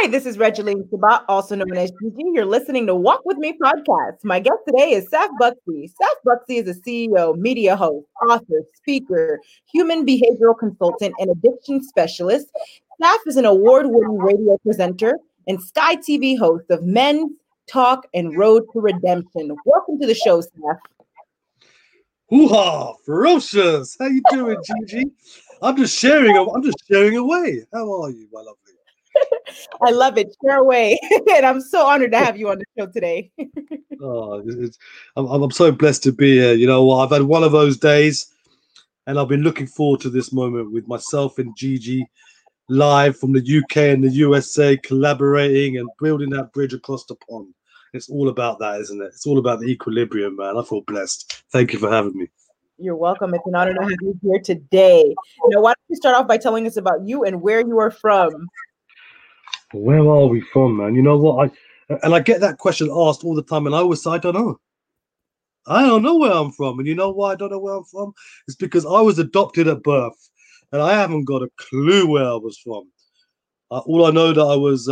Hi, this is Regaline Sabat, also known as Gigi. You're listening to Walk With Me Podcast. My guest today is Seth Buxty. Seth Buxty is a CEO, media host, author, speaker, human behavioral consultant, and addiction specialist. Seth is an award-winning radio presenter and Sky TV host of Men's Talk and Road to Redemption. Welcome to the show, Seth. Hoo-ha, ferocious. How you doing, Gigi? I'm just sharing away. How are you, my lovely? I love it. Share away. And I'm so honored to have you on the show today. I'm so blessed to be here. You know, I've had one of those days and I've been looking forward to this moment with myself and Gigi live from the UK and the USA, collaborating and building that bridge across the pond. It's all about that, isn't it? It's all about the equilibrium, man. I feel blessed. Thank you for having me. You're welcome. It's an honor to have you here today. Now, why don't you start off by telling us about you and where you are from? Where are we from, man? You know what? I get that question asked all the time, and I always say, I don't know. I don't know where I'm from. And you know why I don't know where I'm from? It's because I was adopted at birth, and I haven't got a clue where I was from. All I know that I was,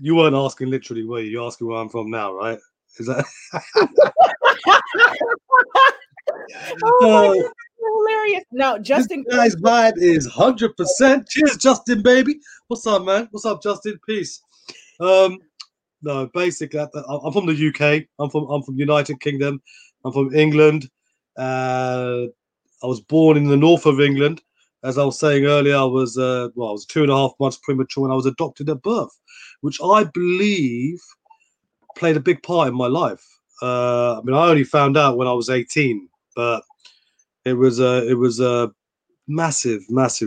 you weren't asking literally, were you? You're asking where I'm from now, right? Is that? Oh my God. Hilarious. Now, Justin, this guy's vibe is 100%. Cheers, Justin, baby. What's up, man? What's up, Justin? Peace. No, basically, I'm from the UK. I'm from United Kingdom. I'm from England. I was born in the north of England. As I was saying earlier, I was 2.5 months premature, and I was adopted at birth, which I believe played a big part in my life. I only found out when I was 18, but it was a massive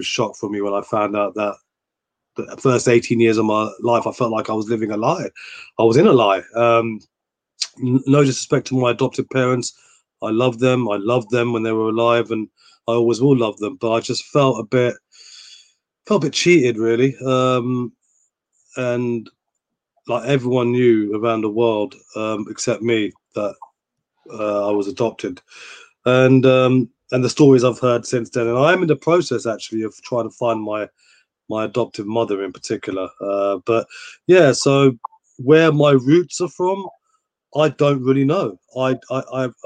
shock for me when I found out that the first 18 years of my life, I felt like I was living a lie. I was in a lie. No disrespect to my adopted parents. I loved them when they were alive, and I always will love them. But I just felt a bit cheated, really. And like everyone knew around the world, except me, that I was adopted. And the stories I've heard since then, and I am in the process actually of trying to find my adoptive mother in particular. But yeah, so where my roots are from, I don't really know. I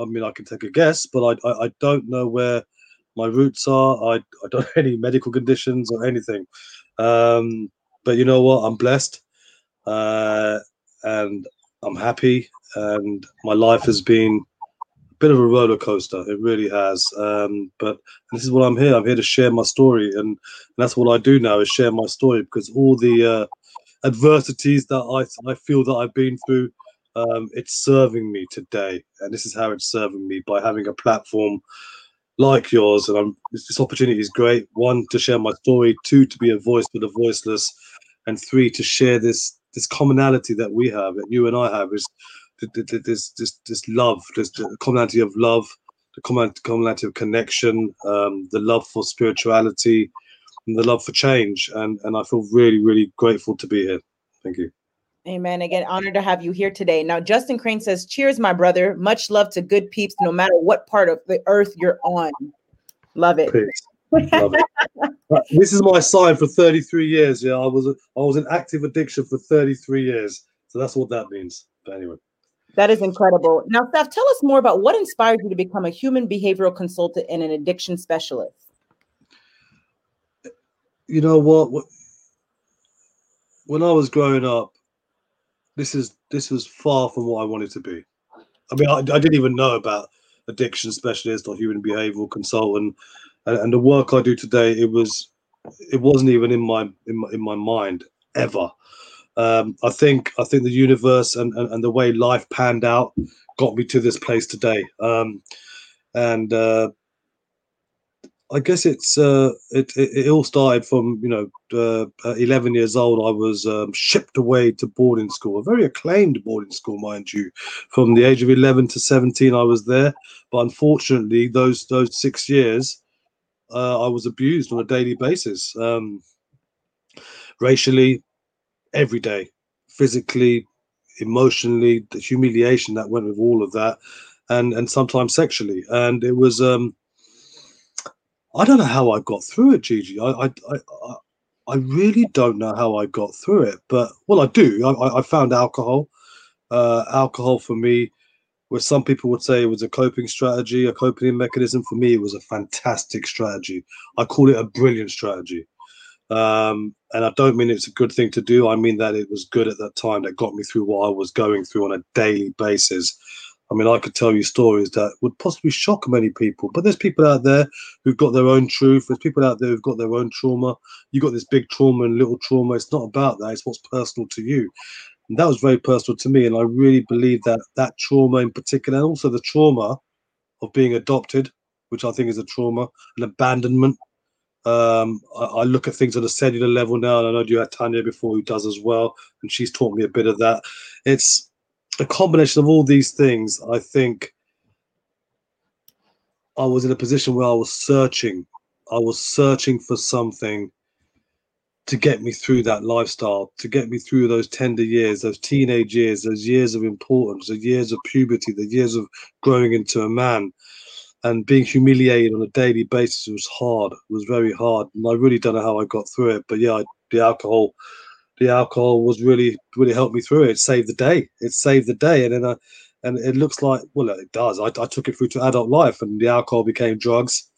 mean, I can take a guess, but I don't know where my roots are. I don't have any medical conditions or anything. But you know what? I'm blessed, and I'm happy, and my life has been bit of a roller coaster. It really has. But this is what I'm here. I'm here to share my story, and that's what I do now, is share my story, because all the adversities that I feel that I've been through, it's serving me today, and this is how it's serving me, by having a platform like yours. And this opportunity is great. 1, to share my story, 2, to be a voice for the voiceless, and 3, to share this commonality that we have, that you and I have, is this love, this commonality of love, the commonality of connection, the love for spirituality, and the love for change. And I feel really, really grateful to be here. Thank you. Amen. Again, honored to have you here today. Now, Justin Crane says, cheers, my brother. Much love to good peeps, no matter what part of the earth you're on. Love it. Love it. This is my sign for 33 years. Yeah, I was in active addiction for 33 years. So that's what that means. But anyway. That is incredible. Now, Seth, tell us more about what inspired you to become a human behavioral consultant and an addiction specialist. You know what? When I was growing up, this was far from what I wanted to be. I mean, I didn't even know about addiction specialist or human behavioral consultant, and the work I do today, it wasn't even in my mind ever. I think the universe and the way life panned out got me to this place today. I guess it all started from, you know, at 11 years old, I was shipped away to boarding school, a very acclaimed boarding school, mind you. From the age of 11 to 17, I was there. But unfortunately, those 6 years, I was abused on a daily basis, racially, every day, physically, emotionally, the humiliation that went with all of that, and sometimes sexually. And it was, I don't know how I got through it, Gigi. I I really don't know how I got through it, but well, I do. I found alcohol. Alcohol for me, where some people would say it was a coping strategy, a coping mechanism. For me, it was a fantastic strategy. I call it a brilliant strategy. And I don't mean it's a good thing to do. I mean that it was good at that time that got me through what I was going through on a daily basis. I mean, I could tell you stories that would possibly shock many people, but there's people out there who've got their own truth. There's people out there who've got their own trauma. You've got this big trauma and little trauma. It's not about that. It's what's personal to you. And that was very personal to me. And I really believe that that trauma in particular, and also the trauma of being adopted, which I think is a trauma, an abandonment. I look at things on a cellular level now, and I know you had Tanya before who does as well, and she's taught me a bit of that. It's a combination of all these things. I think I was in a position where I was searching for something to get me through that lifestyle, to get me through those tender years, those teenage years, those years of importance, the years of puberty, the years of growing into a man. And being humiliated on a daily basis was hard. It was very hard, and I really don't know how I got through it. But yeah, the alcohol was really helped me through it. It saved the day. And then and it looks like, well, it does. I took it through to adult life, and the alcohol became drugs.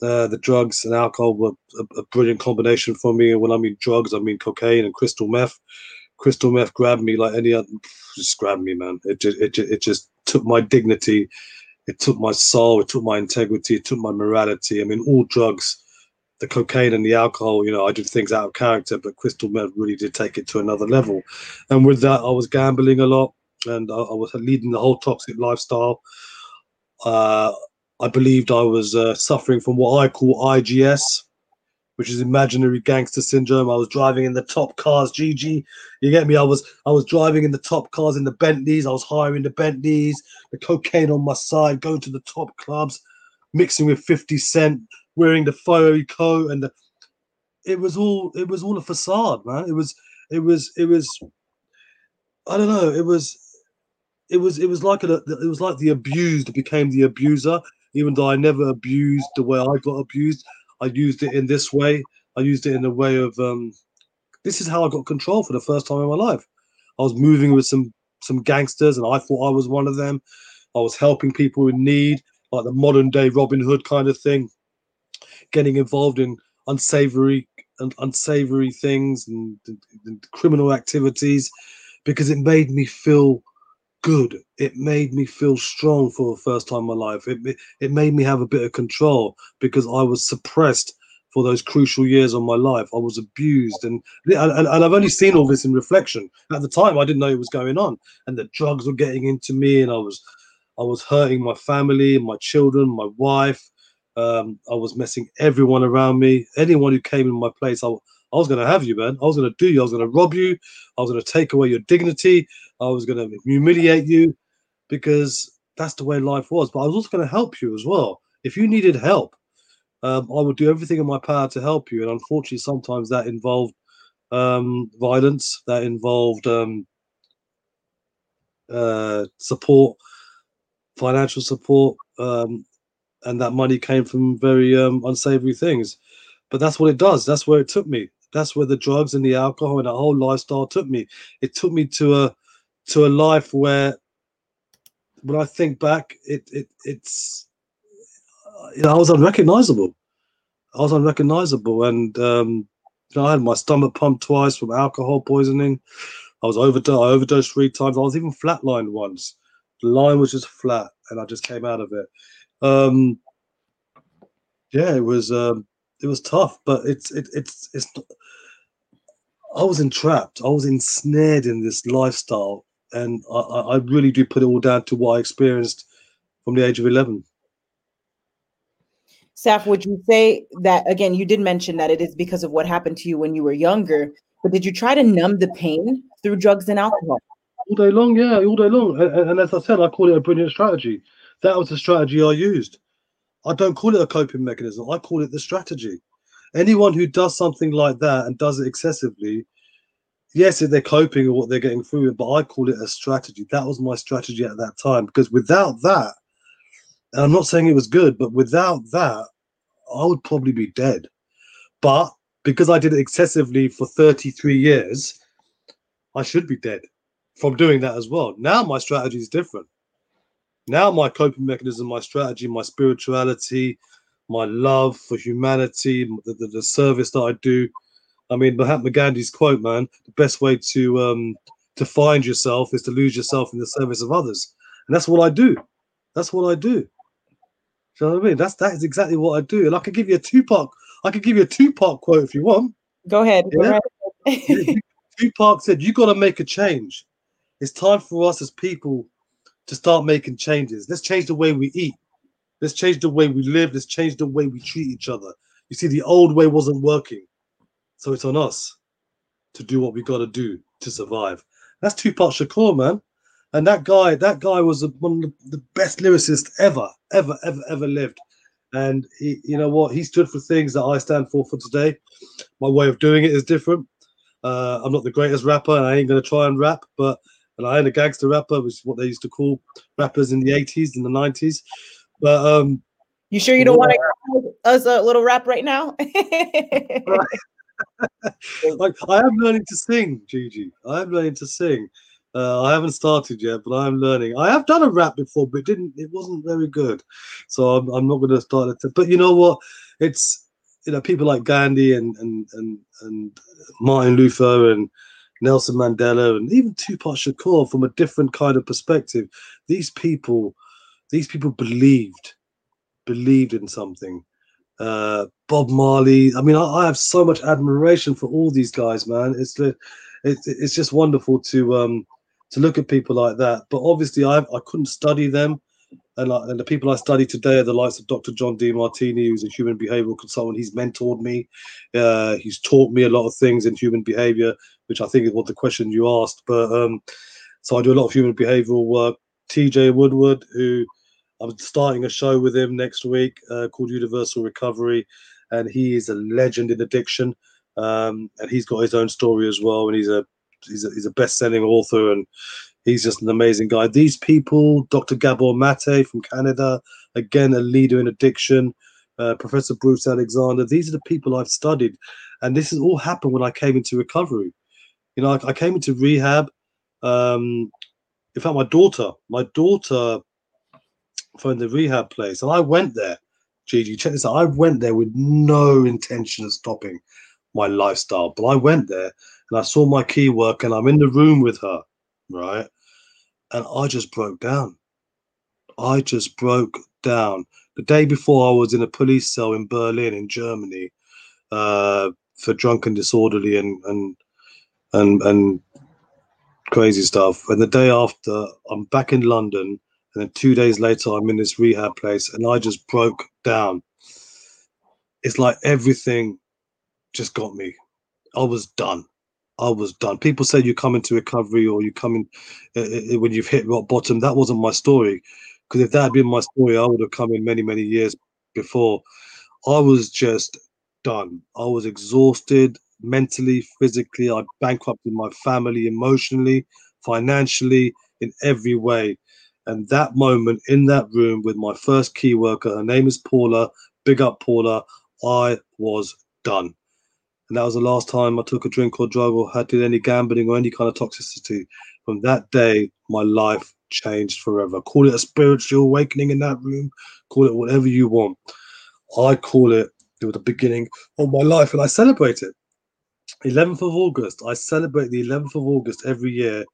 The drugs and alcohol were a brilliant combination for me. And when I mean drugs, I mean cocaine and crystal meth. Crystal meth grabbed me like any other. Just grabbed me, man. It just took my dignity. It took my soul, it took my integrity, it took my morality. I mean, all drugs, the cocaine and the alcohol, you know, I did things out of character, but crystal meth really did take it to another level. And with that, I was gambling a lot, and I was leading the whole toxic lifestyle. I believed I was suffering from what I call IGS, which is imaginary gangster syndrome. I was driving in the top cars, GG. You get me? I was driving in the top cars, in the Bentleys. I was hiring the Bentleys, the cocaine on my side, going to the top clubs, mixing with 50 Cent, wearing the fiery coat, and it was all a facade, man. It was I don't know, it was like the abused became the abuser, even though I never abused the way I got abused. I used it in this way. I used it in a way of this is how I got control for the first time in my life. I was moving with some gangsters, and I thought I was one of them. I was helping people in need, like the modern day Robin Hood kind of thing, getting involved in unsavory things and criminal activities, because it made me feel good. It made me feel strong for the first time in my life. It made me have a bit of control, because I was suppressed for those crucial years of my life. I was abused, and I've only seen all this in reflection. At the time, I didn't know it was going on, and the drugs were getting into me, and I was hurting my family, my children, my wife. I was messing everyone around me. Anyone who came in my place, I was going to have you, man. I was going to do you. I was going to rob you. I was going to take away your dignity. I was going to humiliate you, because that's the way life was. But I was also going to help you as well. If you needed help, I would do everything in my power to help you. And unfortunately, sometimes that involved violence. That involved support, financial support. And that money came from very unsavory things. But that's what it does. That's where it took me. That's where the drugs and the alcohol and the whole lifestyle took me. It took me to a life where, when I think back, it's you know, I was unrecognizable, and you know, I had my stomach pumped twice from alcohol poisoning. I overdosed 3 times. I was even flatlined once. The line was just flat, and I just came out of it. Yeah, it was tough, but it's. I was entrapped. I was ensnared in this lifestyle, and I really do put it all down to what I experienced from the age of 11. Saf, would you say that, again, you did mention that it is because of what happened to you when you were younger, but did you try to numb the pain through drugs and alcohol? All day long, yeah, all day long. And as I said, I call it a brilliant strategy. That was the strategy I used. I don't call it a coping mechanism. I call it the strategy. Anyone who does something like that and does it excessively, yes, if they're coping or what they're getting through it, but I call it a strategy. That was my strategy at that time, because without that, and I'm not saying it was good, but without that, I would probably be dead. But because I did it excessively for 33 years, I should be dead from doing that as well. Now my strategy is different. Now my coping mechanism, my strategy, my spirituality, my love for humanity, the service that I do. I mean, Mahatma Gandhi's quote, man, the best way to find yourself is to lose yourself in the service of others. And that's what I do. That's what I do. Do you know what I mean? That is exactly what I do. And I could give you a Tupac quote if you want. Go ahead. Yeah? Right. Tupac said, "You got to make a change. It's time for us as people to start making changes. Let's change the way we eat. Let's change the way we live. Let's change the way we treat each other. You see, the old way wasn't working. So it's on us to do what we got to do to survive." That's Tupac Shakur, man. And that guy was one of the best lyricists ever lived. And he, you know what? He stood for things that I stand for today. My way of doing it is different. I'm not the greatest rapper, and I ain't going to try and rap, but I ain't a gangster rapper, which is what they used to call rappers in the 80s and the 90s. But you sure you don't want to give us a little rap right now? Like, I am learning to sing, Gigi. I am learning to sing. I haven't started yet, but I am learning. I have done a rap before, but it wasn't very good. So I'm not going to start it. But you know what? It's, you know, people like Gandhi and Martin Luther and Nelson Mandela and even Tupac Shakur from a different kind of perspective. These people believed in something. Bob Marley. I mean, I have so much admiration for all these guys, man. It's just wonderful to look at people like that. But obviously, I couldn't study them, and the people I study today are the likes of Dr. John Demartini, who's a human behavioural consultant. He's mentored me. He's taught me a lot of things in human behaviour, which I think is what the question you asked. But so I do a lot of human behavioural work. T.J. Woodward, who I'm starting a show with him next week called Universal Recovery, and he is a legend in addiction. And he's got his own story as well, and he's a best-selling author, and he's just an amazing guy. These people, Dr. Gabor Maté from Canada, again a leader in addiction, Professor Bruce Alexander. These are the people I've studied, and this has all happened when I came into recovery. You know, I came into rehab. In fact, my daughter phoned the rehab place, and I went there. Gigi, check this out. I went there with no intention of stopping my lifestyle, but I went there and I saw my key work, and I'm in the room with her, right? And I just broke down. The day before, I was in a police cell in Berlin, in Germany, for drunken, disorderly, and crazy stuff. And the day after, I'm back in London, and then 2 days later, I'm in this rehab place, and I just broke down. It's like everything just got me. I was done. People say you come into recovery or you come in when you've hit rock bottom. That wasn't my story, because if that had been my story, I would have come in many years before. I was just done. I was exhausted mentally, physically. I bankrupted my family emotionally, financially, in every way. And that moment in that room with my first key worker, her name is Paula, big up Paula, I was done. And that was the last time I took a drink or drug or did any gambling or any kind of toxicity. From that day, my life changed forever. Call it a spiritual awakening in that room. Call it whatever you want. I call it was the beginning of my life, and I celebrate it. 11th of August. I celebrate the 11th of August every year.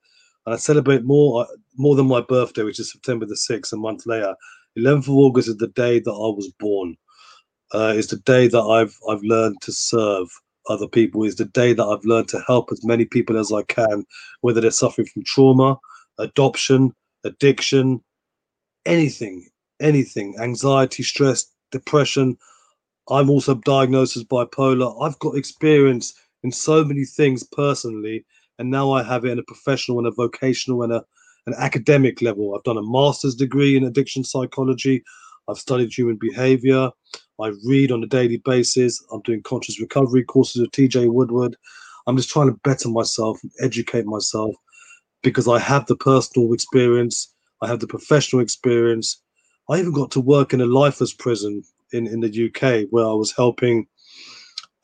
And I celebrate more than my birthday, which is September the 6th, a month later. 11th of August is the day that I was born. It's the day that I've learned to serve other people. Is the day that I've learned to help as many people as I can, whether they're suffering from trauma, adoption, addiction, anything, anxiety, stress, depression. I'm also diagnosed as bipolar. I've got experience in so many things personally, and now I have it in a professional and a vocational and an academic level. I've done a master's degree in addiction psychology. I've studied human behavior. I read on a daily basis. I'm doing conscious recovery courses with T.J. Woodward. I'm just trying to better myself and educate myself, because I have the personal experience. I have the professional experience. I even got to work in a lifers prison in the UK, where I was helping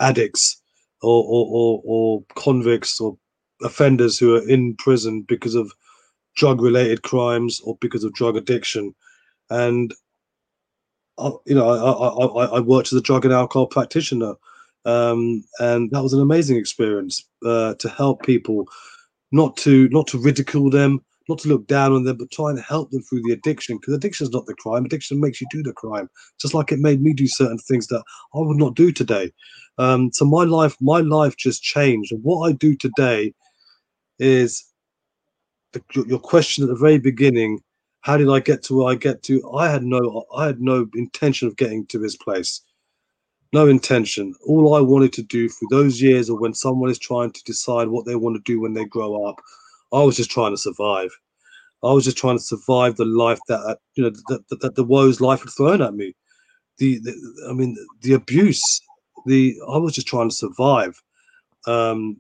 addicts or convicts or offenders who are in prison because of drug-related crimes or because of drug addiction. And I worked as a drug and alcohol practitioner, and that was an amazing experience to help people, not to ridicule them, not to look down on them, but try and help them through the addiction, because addiction is not the crime. Addiction makes you do the crime, just like it made me do certain things that I would not do today. So my life just changed. And what I do today is your question at the very beginning: how did I get to where I get to? I had no intention of getting to this place. No intention. All I wanted to do through those years, or when someone is trying to decide what they want to do when they grow up, I was just trying to survive. I was just trying to survive the life that that the woes life had thrown at me. The abuse. I was just trying to survive, and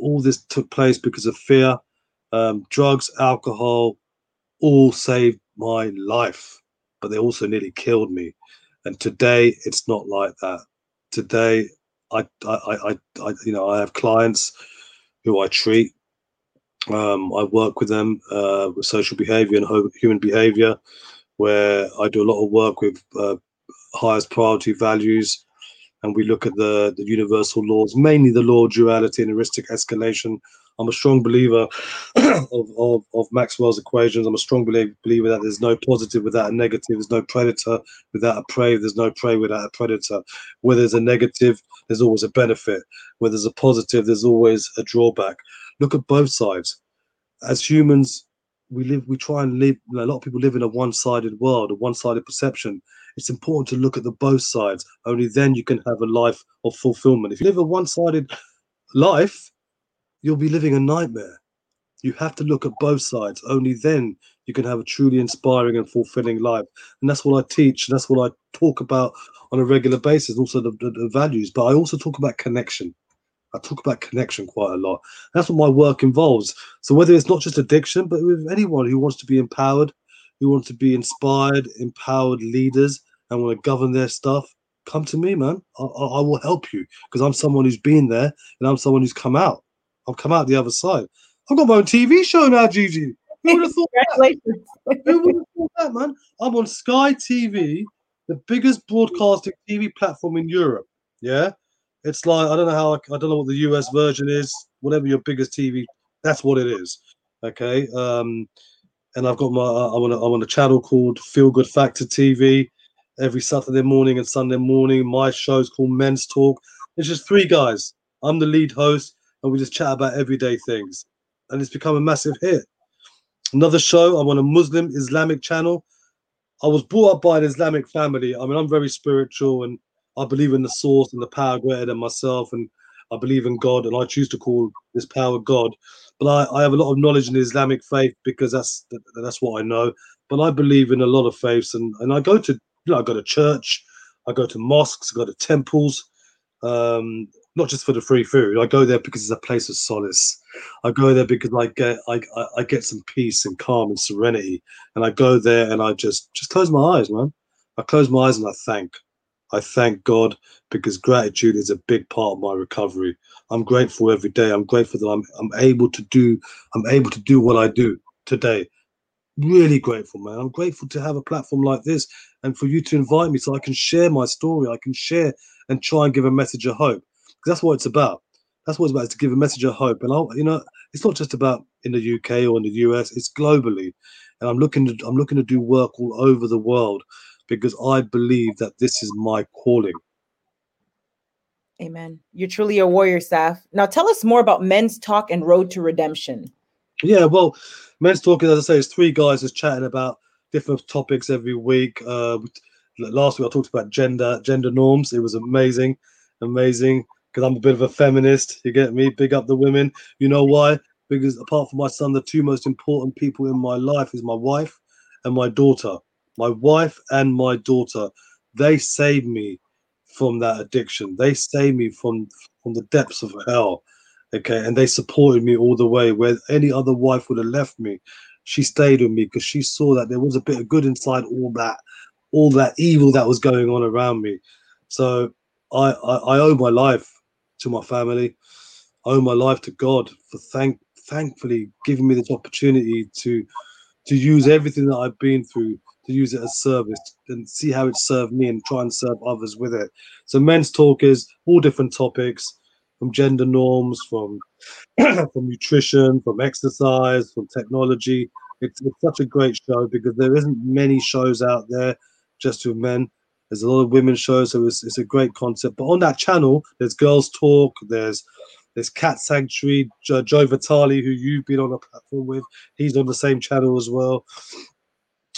all this took place because of fear. Drugs, alcohol, all saved my life, but they also nearly killed me. And today it's not like that. Today, I have clients who I treat. I work with them with social behavior and human behavior, where I do a lot of work with highest priority values, and we look at the universal laws, mainly the law of duality and heuristic escalation. I'm a strong believer of Maxwell's equations. I'm a strong believer that there's no positive without a negative. There's no predator without a prey. There's no prey without a predator. Where there's a negative, there's always a benefit. Where there's a positive, there's always a drawback. Look at both sides. As humans, a lot of people live in a one-sided world, a one-sided perception. It's important to look at the both sides. Only then you can have a life of fulfillment. If you live a one-sided life, you'll be living a nightmare. You have to look at both sides. Only then you can have a truly inspiring and fulfilling life. And that's what I teach. And that's what I talk about on a regular basis, also the values. But I also talk about connection. I talk about connection quite a lot. That's what my work involves. So whether it's not just addiction, but with anyone who wants to be empowered, who wants to be inspired, empowered leaders and want to govern their stuff, come to me, man. I will help you, because I'm someone who's been there and I'm someone who's come out. I've come out the other side. I've got my own TV show now, Gigi. Who would have thought that? Who would have thought that, man? I'm on Sky TV, the biggest broadcasting TV platform in Europe. Yeah? It's like, I don't know what the US version is, whatever your biggest TV, that's what it is. Okay? And I've got I'm on a channel called Feel Good Factor TV every Saturday morning and Sunday morning. My show's called Men's Talk. It's just three guys. I'm the lead host. And we just chat about everyday things. And it's become a massive hit. Another show, I'm on a Muslim Islamic channel. I was brought up by an Islamic family. I mean, I'm very spiritual and I believe in the source and the power greater than myself. And I believe in God, and I choose to call this power God. But I have a lot of knowledge in the Islamic faith, because that's what I know. But I believe in a lot of faiths, and I go to I go to church, I go to mosques, I go to temples. Not just for the free food. I go there because it's a place of solace. I go there because I get some peace and calm and serenity. And I go there and I just close my eyes, man. I close my eyes and I thank God, because gratitude is a big part of my recovery. I'm grateful every day. I'm grateful that I'm able to do what I do today. Really grateful, man. I'm grateful to have a platform like this and for you to invite me so I can share my story. I can share and try and give a message of hope. That's what it's about. Is to give a message of hope. And it's not just about in the UK or in the US. It's globally. And I'm looking to do work all over the world, because I believe that this is my calling. Amen. You're truly a warrior, Saf. Now tell us more about Men's Talk and Road to Redemption. Yeah, well, Men's Talk, as I say, is three guys just chatting about different topics every week. Last week I talked about gender norms. It was amazing. Because I'm a bit of a feminist, you get me? Big up the women. You know why? Because apart from my son, the two most important people in my life is my wife and my daughter. My wife and my daughter, they saved me from that addiction. They saved me from the depths of hell, okay? And they supported me all the way. Where any other wife would have left me, she stayed with me because she saw that there was a bit of good inside all that evil that was going on around me. So I owe my life to my family. I owe my life to God for thankfully giving me this opportunity to use everything that I've been through, to use it as service and see how it served me and try and serve others with it. So Men's Talk is all different topics, from gender norms, from nutrition, from exercise, from technology. It's such a great show because there isn't many shows out there just with men. There's a lot of women shows, so it's a great concept. But on that channel, there's Girls Talk, there's Cat Sanctuary, Joe Vitale, who you've been on a platform with. He's on the same channel as well.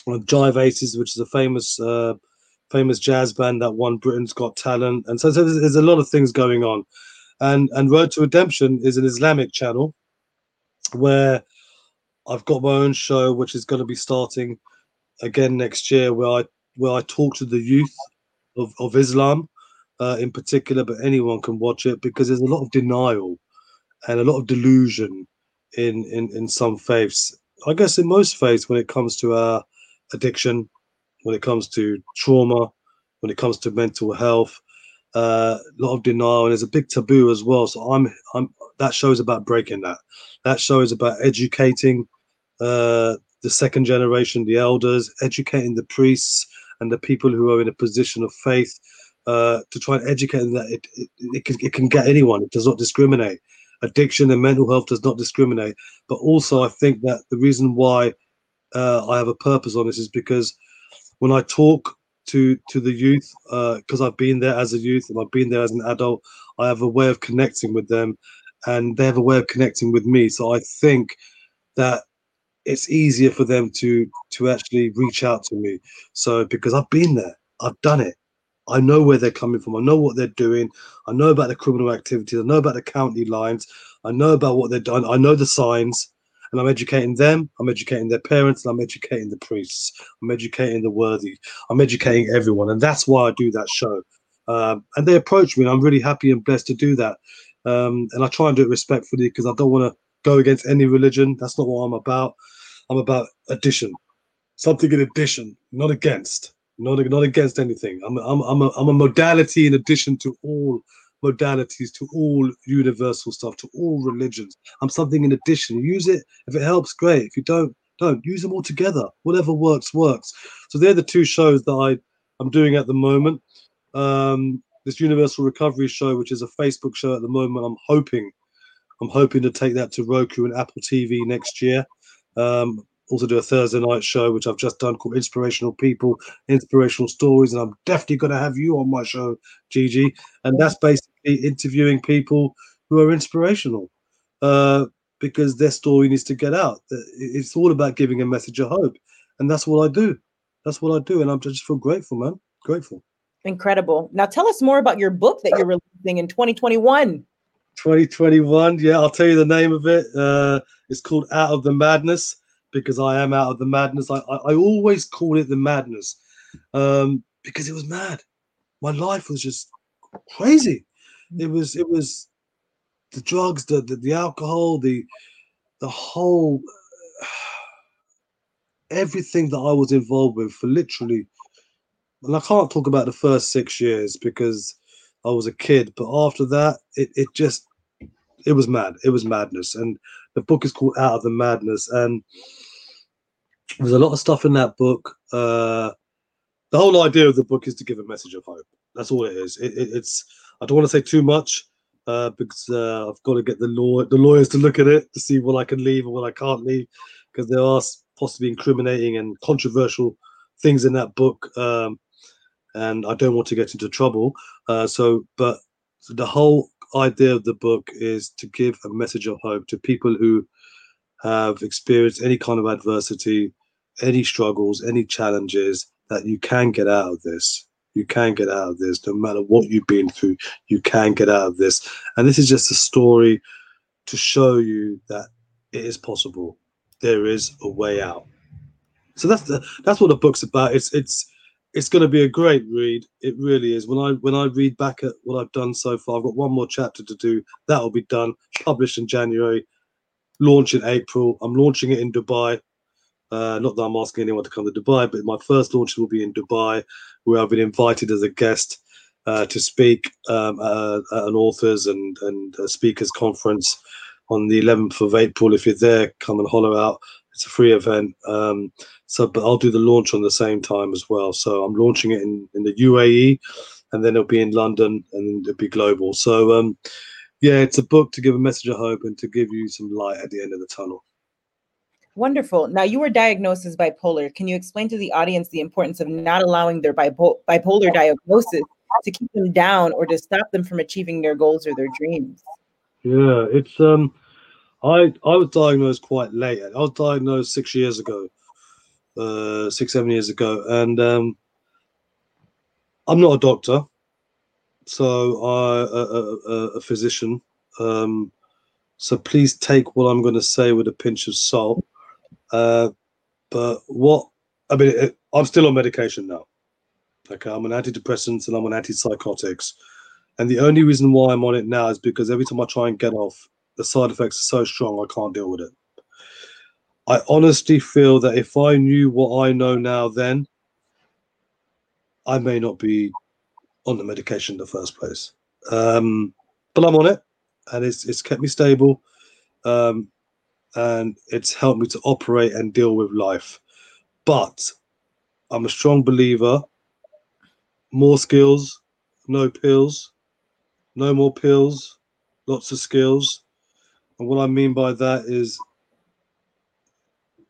Jive Aces, which is a famous jazz band that won Britain's Got Talent. And so there's a lot of things going on. And Road to Redemption is an Islamic channel where I've got my own show, which is going to be starting again next year, where I talk to the youth of Islam in particular, but anyone can watch it because there's a lot of denial and a lot of delusion in some faiths. I guess in most faiths, when it comes to our addiction, when it comes to trauma, when it comes to mental health, a lot of denial, and there's a big taboo as well. So that show is about breaking that. That show is about educating the second generation, the elders, educating the priests and the people who are in a position of faith to try and educate them that it can get anyone. It does not discriminate. Addiction and mental health does not discriminate. But also I think that the reason why I have a purpose on this is because when I talk to the youth, because I've been there as a youth and I've been there as an adult, I have a way of connecting with them and they have a way of connecting with me. So I think that it's easier for them to actually reach out to me. So because I've been there, I've done it. I know where they're coming from. I know what they're doing. I know about the criminal activities. I know about the county lines. I know about what they're doing. I know the signs, and I'm educating them. I'm educating their parents, and I'm educating the priests. I'm educating the worthy. I'm educating everyone, and that's why I do that show. And they approach me, and I'm really happy and blessed to do that. And I try and do it respectfully because I don't want to go against any religion. That's not what I'm about. I'm about addition, something in addition, not against. Not against anything. I'm a modality in addition to all modalities, to all universal stuff, to all religions. I'm something in addition. Use it. If it helps, great. If you don't. Use them all together. Whatever works. So they're the two shows that I'm doing at the moment. This Universal Recovery show, which is a Facebook show at the moment, I'm hoping to take that to Roku and Apple TV next year. Also do a Thursday night show, which I've just done, called Inspirational People, Inspirational Stories. And I'm definitely going to have you on my show, Gigi. And that's basically interviewing people who are inspirational because their story needs to get out. It's all about giving a message of hope. And that's what I do. And I just feel grateful, man. Grateful. Incredible. Now tell us more about your book that you're releasing in 2021. 2021. Yeah, I'll tell you the name of it. It's called Out of the Madness. Because I am out of the madness. I always call it the madness because it was mad. My life was just crazy. It was the drugs, the alcohol, the whole everything that I was involved with for literally. And I can't talk about the first 6 years because I was a kid. But after that, it was mad. It was madness. And the book is called Out of the Madness. And there's a lot of stuff in that book. The whole idea of the book is to give a message of hope. That's all it is. It's I don't want to say too much because I've got to get the lawyers to look at it to see what I can leave and what I can't leave, because there are possibly incriminating and controversial things in that book. And I don't want to get into trouble. But the whole idea of the book is to give a message of hope to people who have experienced any kind of adversity, any struggles, any challenges, that you can get out of this. You can get out of this. No matter what you've been through, you can get out of this. And this is just a story to show you that it is possible. There is a way out. So that's what the book's about. It's going to be a great read. It really is. When I read back at what I've done so far, I've got one more chapter to do. That will be done, published in January, launch in April. I'm launching it in Dubai. Not that I'm asking anyone to come to Dubai, but my first launch will be in Dubai, where I've been invited as a guest. to speak at an authors and speakers conference on the 11th of April. If you're there, come and holler out. It's a free event. But I'll do the launch on the same time as well. So I'm launching it in the UAE, and then it'll be in London, and it'll be global. So, it's a book to give a message of hope and to give you some light at the end of the tunnel. Wonderful. Now, you were diagnosed as bipolar. Can you explain to the audience the importance of not allowing their bipolar diagnosis to keep them down or to stop them from achieving their goals or their dreams? Yeah, it's I was diagnosed quite late. I was diagnosed 6, 7 years ago, and I'm not a doctor, so a physician. So please take what I'm going to say with a pinch of salt. But I'm still on medication now. Okay, I'm on antidepressants and I'm on antipsychotics. And the only reason why I'm on it now is because every time I try and get off, the side effects are so strong, I can't deal with it. I honestly feel that if I knew what I know now then, I may not be on the medication in the first place. But I'm on it, and it's kept me stable. And it's helped me to operate and deal with life. But I'm a strong believer. More skills, no pills, no more pills, lots of skills. And what I mean by that is,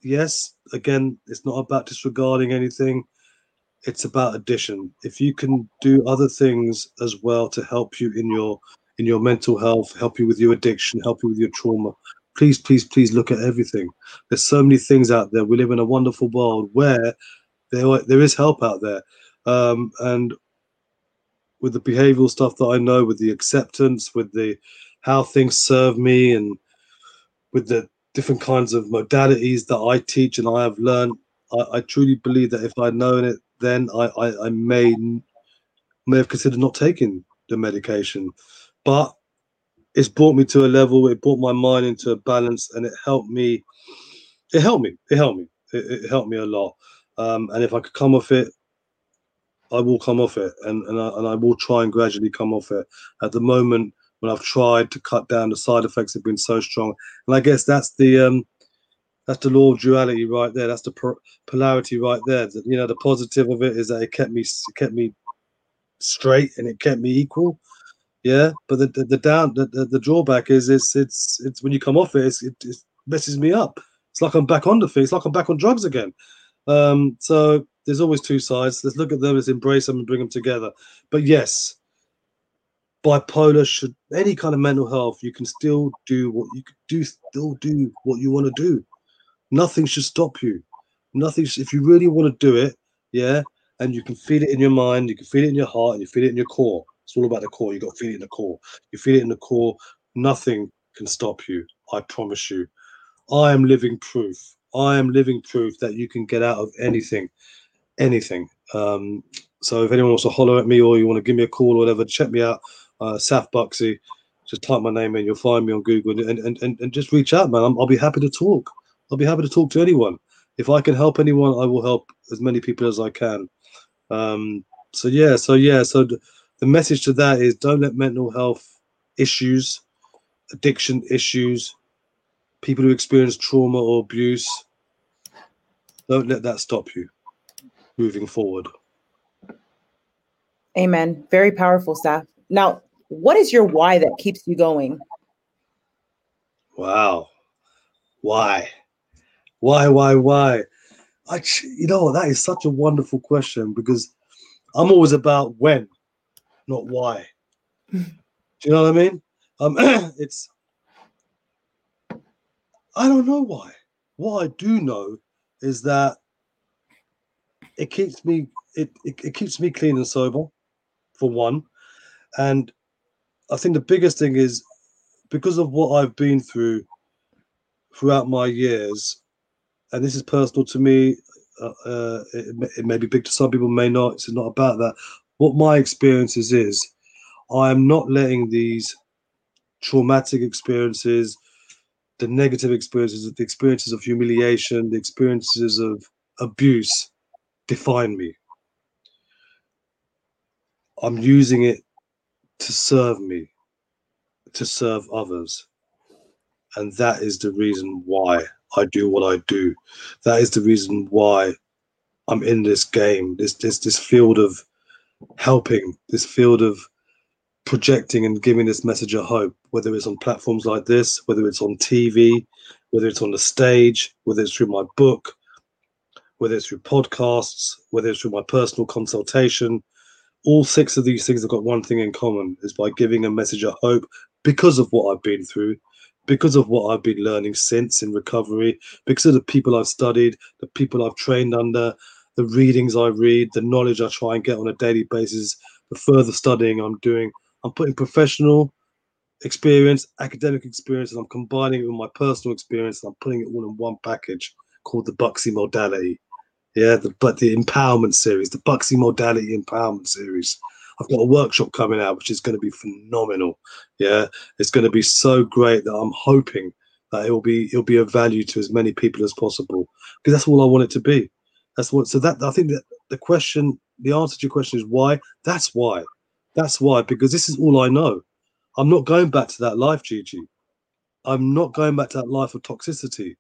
yes, again, it's not about disregarding anything. It's about addition. If you can do other things as well to help you in your mental health, help you with your addiction, help you with your trauma, please look at everything. There's so many things out there. We live in a wonderful world where there is help out there. And with the behavioral stuff that I know, with the acceptance, with the how things serve me, and with the different kinds of modalities that I teach and I have learned, I truly believe that if I'd known it then, I may have considered not taking the medication. But it's brought me to a level, it brought my mind into a balance, and it helped me a lot. And if I could come off it, I will come off it, and I will try and gradually come off it. At the moment, when I've tried to cut down, the side effects have been so strong, and I guess that's the law of duality right there. That's the polarity right there. That, you know, the positive of it is that it kept me straight and it kept me equal. Yeah, but the drawback is it's when you come off it, it messes me up. It's like I'm back on the thing. It's like I'm back on drugs again. So there's always two sides. Let's look at them. Let's embrace them and bring them together. But yes, bipolar should any kind of mental health. You can still do what you want to do. Nothing should stop you. Nothing. If you really want to do it, yeah, and you can feel it in your mind, you can feel it in your heart, and you feel it in your core. It's all about the core. You got to feel it in the core. You feel it in the core. Nothing can stop you. I promise you. I am living proof. That you can get out of anything. So if anyone wants to holler at me or you want to give me a call or whatever, check me out, Seth Buxty. Just type my name in, you'll find me on Google, and just reach out, man. I'll be happy to talk. I'll be happy to talk to anyone. If I can help anyone, I will help as many people as I can. So the message to that is, don't let mental health issues, addiction issues, people who experience trauma or abuse, don't let that stop you moving forward. Amen. Very powerful, Seth. Now, what is your why that keeps you going? Wow. Why? That is such a wonderful question, because I'm always about when, not why. Do you know what I mean? I don't know why. What I do know is that it keeps me clean and sober, for one. And I think the biggest thing is, because of what I've been through throughout my years, and this is personal to me, it may be big to some people, may not. It's not about that. What my experiences is, I am not letting these traumatic experiences, the negative experiences, the experiences of humiliation, the experiences of abuse define me. I'm using it to serve me, to serve others. And that is the reason why I do what I do. That is the reason why I'm in this game, this field of helping, this field of projecting and giving this message of hope, whether it's on platforms like this, whether it's on TV, whether it's on the stage, whether it's through my book, whether it's through podcasts, whether it's through my personal consultation. All six of these things have got one thing in common, is by giving a message of hope because of what I've been through, because of what I've been learning since in recovery, because of the people I've studied, the people I've trained under, the readings I read, the knowledge I try and get on a daily basis, the further studying I'm doing. I'm putting professional experience, academic experience, and I'm combining it with my personal experience, and I'm putting it all in one package called the Buxy Modality. Yeah, the Empowerment Series, the Buxy Modality Empowerment Series. I've got a workshop coming out, which is going to be phenomenal. Yeah, it's going to be so great that I'm hoping that it'll be of value to as many people as possible, because that's all I want it to be. That's what. So that, I think that the answer to your question is why. That's why. That's why, because this is all I know. I'm not going back to that life, Gigi. I'm not going back to that life of toxicity.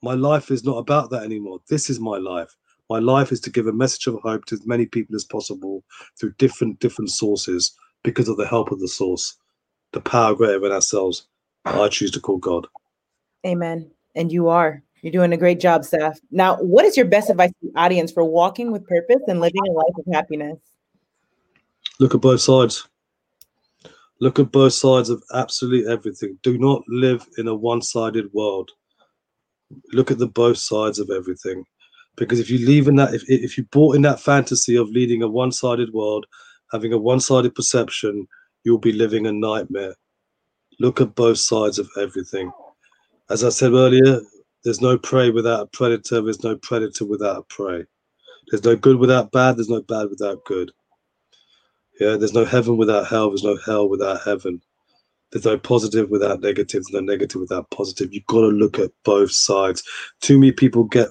My life is not about that anymore. This is my life. My life is to give a message of hope to as many people as possible through different sources, because of the help of the source, the power greater than ourselves. I choose to call God. Amen. And you are. You're doing a great job, Seth. Now, what is your best advice to the audience for walking with purpose and living a life of happiness? Look at both sides. Look at both sides of absolutely everything. Do not live in a one-sided world. Look at the both sides of everything, because if you leave in that, if you bought in that fantasy of leading a one-sided world, having a one-sided perception, you'll be living a nightmare. Look at both sides of everything. As I said earlier, there's no prey without a predator. There's no predator without a prey. There's no good without bad. There's no bad without good. Yeah. There's no heaven without hell. There's no hell without heaven. There's no positive without negative. There's no negative without positive. You've got to look at both sides. Too many people get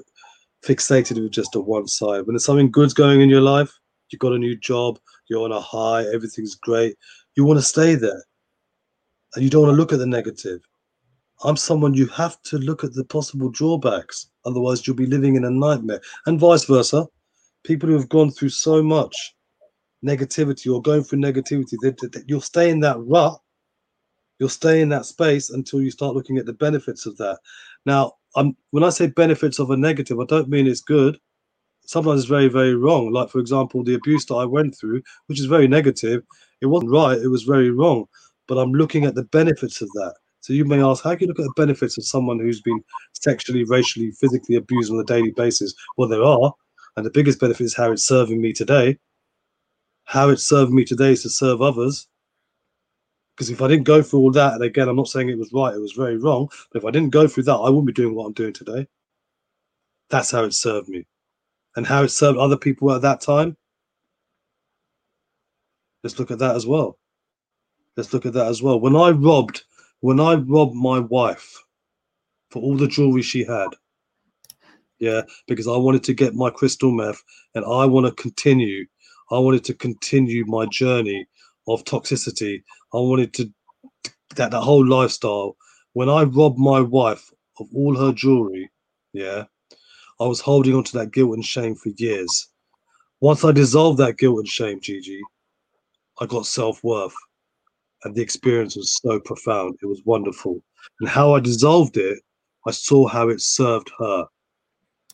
fixated with just the one side. When there's something good's going in your life, you've got a new job, you're on a high, everything's great, you want to stay there. And you don't want to look at the negative. I'm someone, you have to look at the possible drawbacks. Otherwise, you'll be living in a nightmare. And vice versa. People who have gone through so much negativity or going through negativity, you'll stay in that rut. You'll stay in that space until you start looking at the benefits of that. Now, when I say benefits of a negative, I don't mean it's good. Sometimes it's very, very wrong. Like, for example, the abuse that I went through, which is very negative. It wasn't right. It was very wrong. But I'm looking at the benefits of that. So you may ask, how can you look at the benefits of someone who's been sexually, racially, physically abused on a daily basis? Well, there are. And the biggest benefit is how it's serving me today. How it's serving me today is to serve others. Because if I didn't go through all that, and again, I'm not saying it was right, it was very wrong, but if I didn't go through that, I wouldn't be doing what I'm doing today. That's how it served me. And how it served other people at that time, let's look at that as well. Let's look at that as well. When I robbed my wife for all the jewelry she had, yeah, because I wanted to get my crystal meth, and I wanted to continue my journey of toxicity. I wanted to that whole lifestyle. When I robbed my wife of all her jewelry, yeah, I was holding on to that guilt and shame for years. Once I dissolved that guilt and shame, Gigi, I got self-worth, and the experience was so profound. It was wonderful. And how I dissolved it, I saw how it served her.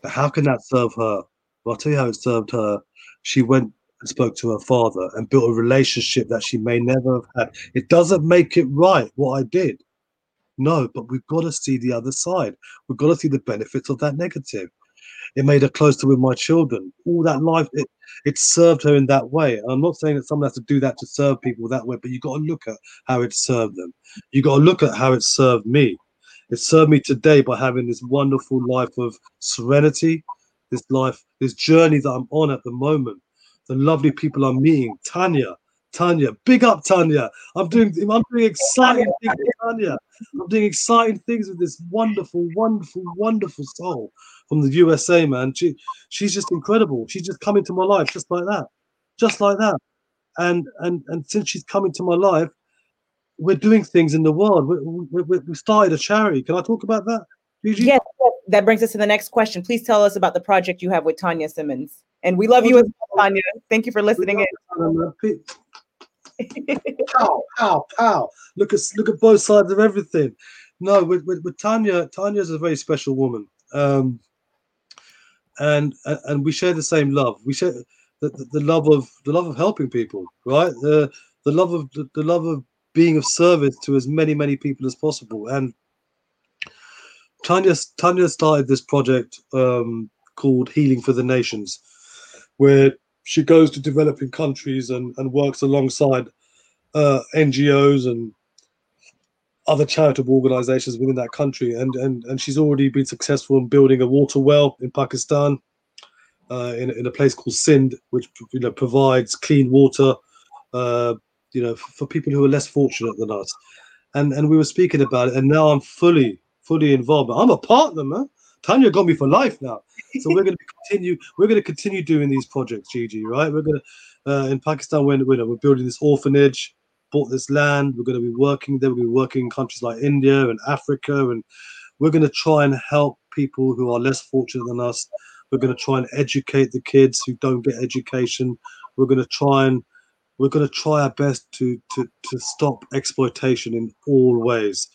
But how can that serve her? Well, I'll tell you how it served her. She went and spoke to her father and built a relationship that she may never have had. It doesn't make it right what I did. No, but we've got to see the other side. We've got to see the benefits of that negative. It made her closer with my children. All that life, it served her in that way. And I'm not saying that someone has to do that to serve people that way, but you've got to look at how it served them. You've got to look at how it served me. It served me today by having this wonderful life of serenity, this journey that I'm on at the moment. The lovely people I'm meeting, Tanya, big up Tanya. I'm doing exciting things with Tanya. I'm doing exciting things with this wonderful, wonderful, wonderful soul from the USA, man. She's just incredible. She's just come into my life just like that. And since she's come into my life, we're doing things in the world. We started a charity. Can I talk about that? Gigi? Yes, that brings us to the next question. Please tell us about the project you have with Tanya Simmons. And we love you as well, Tanya. Thank you for listening in. Pow. Look at both sides of everything. No, with Tanya is a very special woman. And we share the same love. We share the love of helping people, right? The love of being of service to as many people as possible. And Tanya started this project called Healing for the Nations, where she goes to developing countries and works alongside NGOs and other charitable organizations within that country. And she's already been successful in building a water well in Pakistan, in a place called Sindh, which provides clean water for people who are less fortunate than us. And we were speaking about it, and now I'm fully involved. I'm a partner, man. Tanya got me for life now. So we're going to continue. We're going to continue doing these projects, Gigi. Right? We're going to in Pakistan. We're building this orphanage. Bought this land. We're going to be working there. We're going to be working in countries like India and Africa, and we're going to try and help people who are less fortunate than us. We're going to try and educate the kids who don't get education. We're going to try our best to stop exploitation in all ways.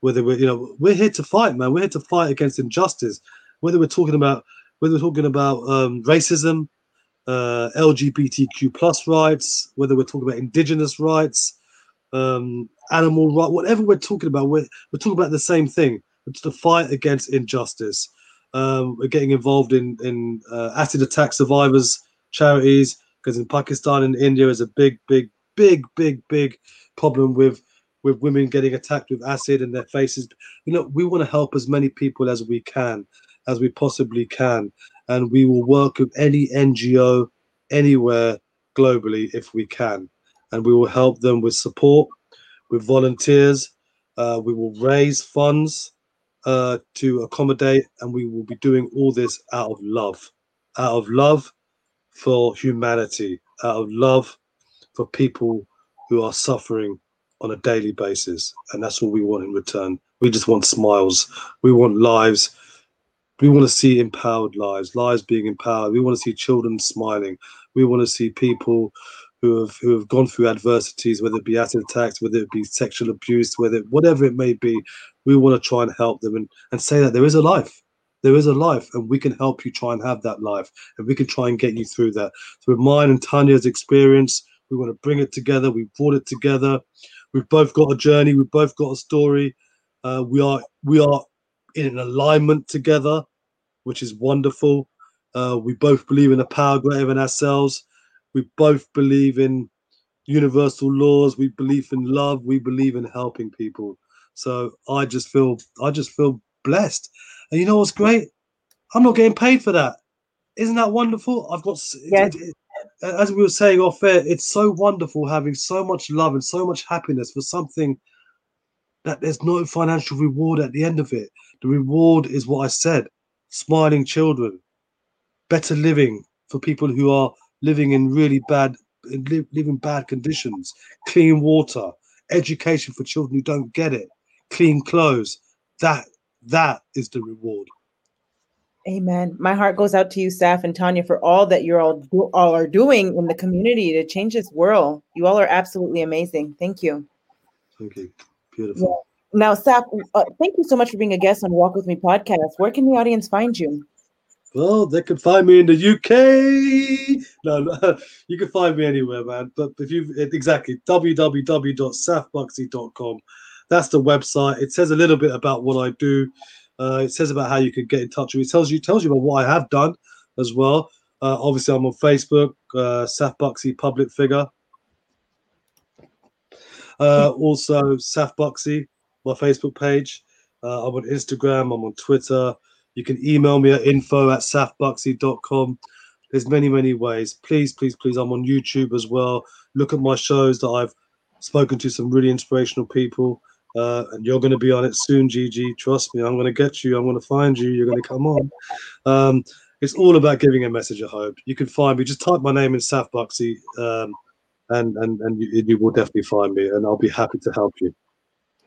Whether we're here to fight, man. We're here to fight against injustice. Whether we're talking about racism, LGBTQ plus rights, whether we're talking about indigenous rights, animal rights, whatever we're talking about, we're talking about the same thing. It's the fight against injustice. We're getting involved in acid attack survivors charities, because in Pakistan and India is a big problem with women getting attacked with acid in their faces. We want to help as many people as we can, as we possibly can. And we will work with any NGO anywhere globally if we can. And we will help them with support, with volunteers. We will raise funds to accommodate, and we will be doing all this out of love for humanity, out of love for people who are suffering on a daily basis. And that's all we want in return. We just want smiles. We want lives. We want to see empowered lives being empowered. We want to see children smiling. We want to see people who have gone through adversities, whether it be acid attacks, whether it be sexual abuse, whatever it may be. We want to try and help them and say that there is a life. There is a life, and we can help you try and have that life, and we can try and get you through that. So with mine and Tanya's experience, we want to bring it together. We brought it together. We've both got a journey. We've both got a story. We are in alignment together, which is wonderful. We both believe in a power greater than ourselves. We both believe in universal laws. We believe in love. We believe in helping people. So I just feel blessed. And you know what's great? I'm not getting paid for that. Isn't that wonderful? As we were saying off air, it's so wonderful having so much love and so much happiness for something that there's no financial reward at the end of it. The reward is what I said: smiling children, better living for people who are living in really bad conditions, clean water, education for children who don't get it, clean clothes. That is the reward. Amen. My heart goes out to you, Saf and Tanya, for all that you're all are doing in the community to change this world. You all are absolutely amazing. Thank you. Thank you. Beautiful. Yeah. Now, Saf, thank you so much for being a guest on Walk With Me Podcast. Where can the audience find you? Well, they can find me in the UK. No, you can find me anywhere, man. But www.safbuxy.com. That's the website. It says a little bit about what I do. It says about how you can get in touch with me. It tells you about what I have done as well. Obviously, I'm on Facebook, Seth Buxty, public figure. Also, Seth Buxty, my Facebook page. I'm on Instagram. I'm on Twitter. You can email me at info@safbuxy.com. There's many ways. Please. I'm on YouTube as well. Look at my shows that I've spoken to some really inspirational people. And you're going to be on it soon, Gigi. Trust me, I'm going to get you. I'm going to find you. You're going to come on. It's all about giving a message of hope. You can find me. Just type my name in Seth Buxty and you will definitely find me, and I'll be happy to help you.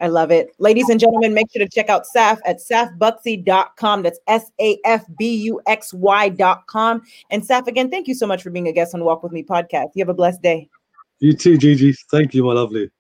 I love it. Ladies and gentlemen, make sure to check out Saf at safbuxy.com. That's SAFBUXY.com. And Saf, again, thank you so much for being a guest on Walk With Me Podcast. You have a blessed day. You too, Gigi. Thank you, my lovely.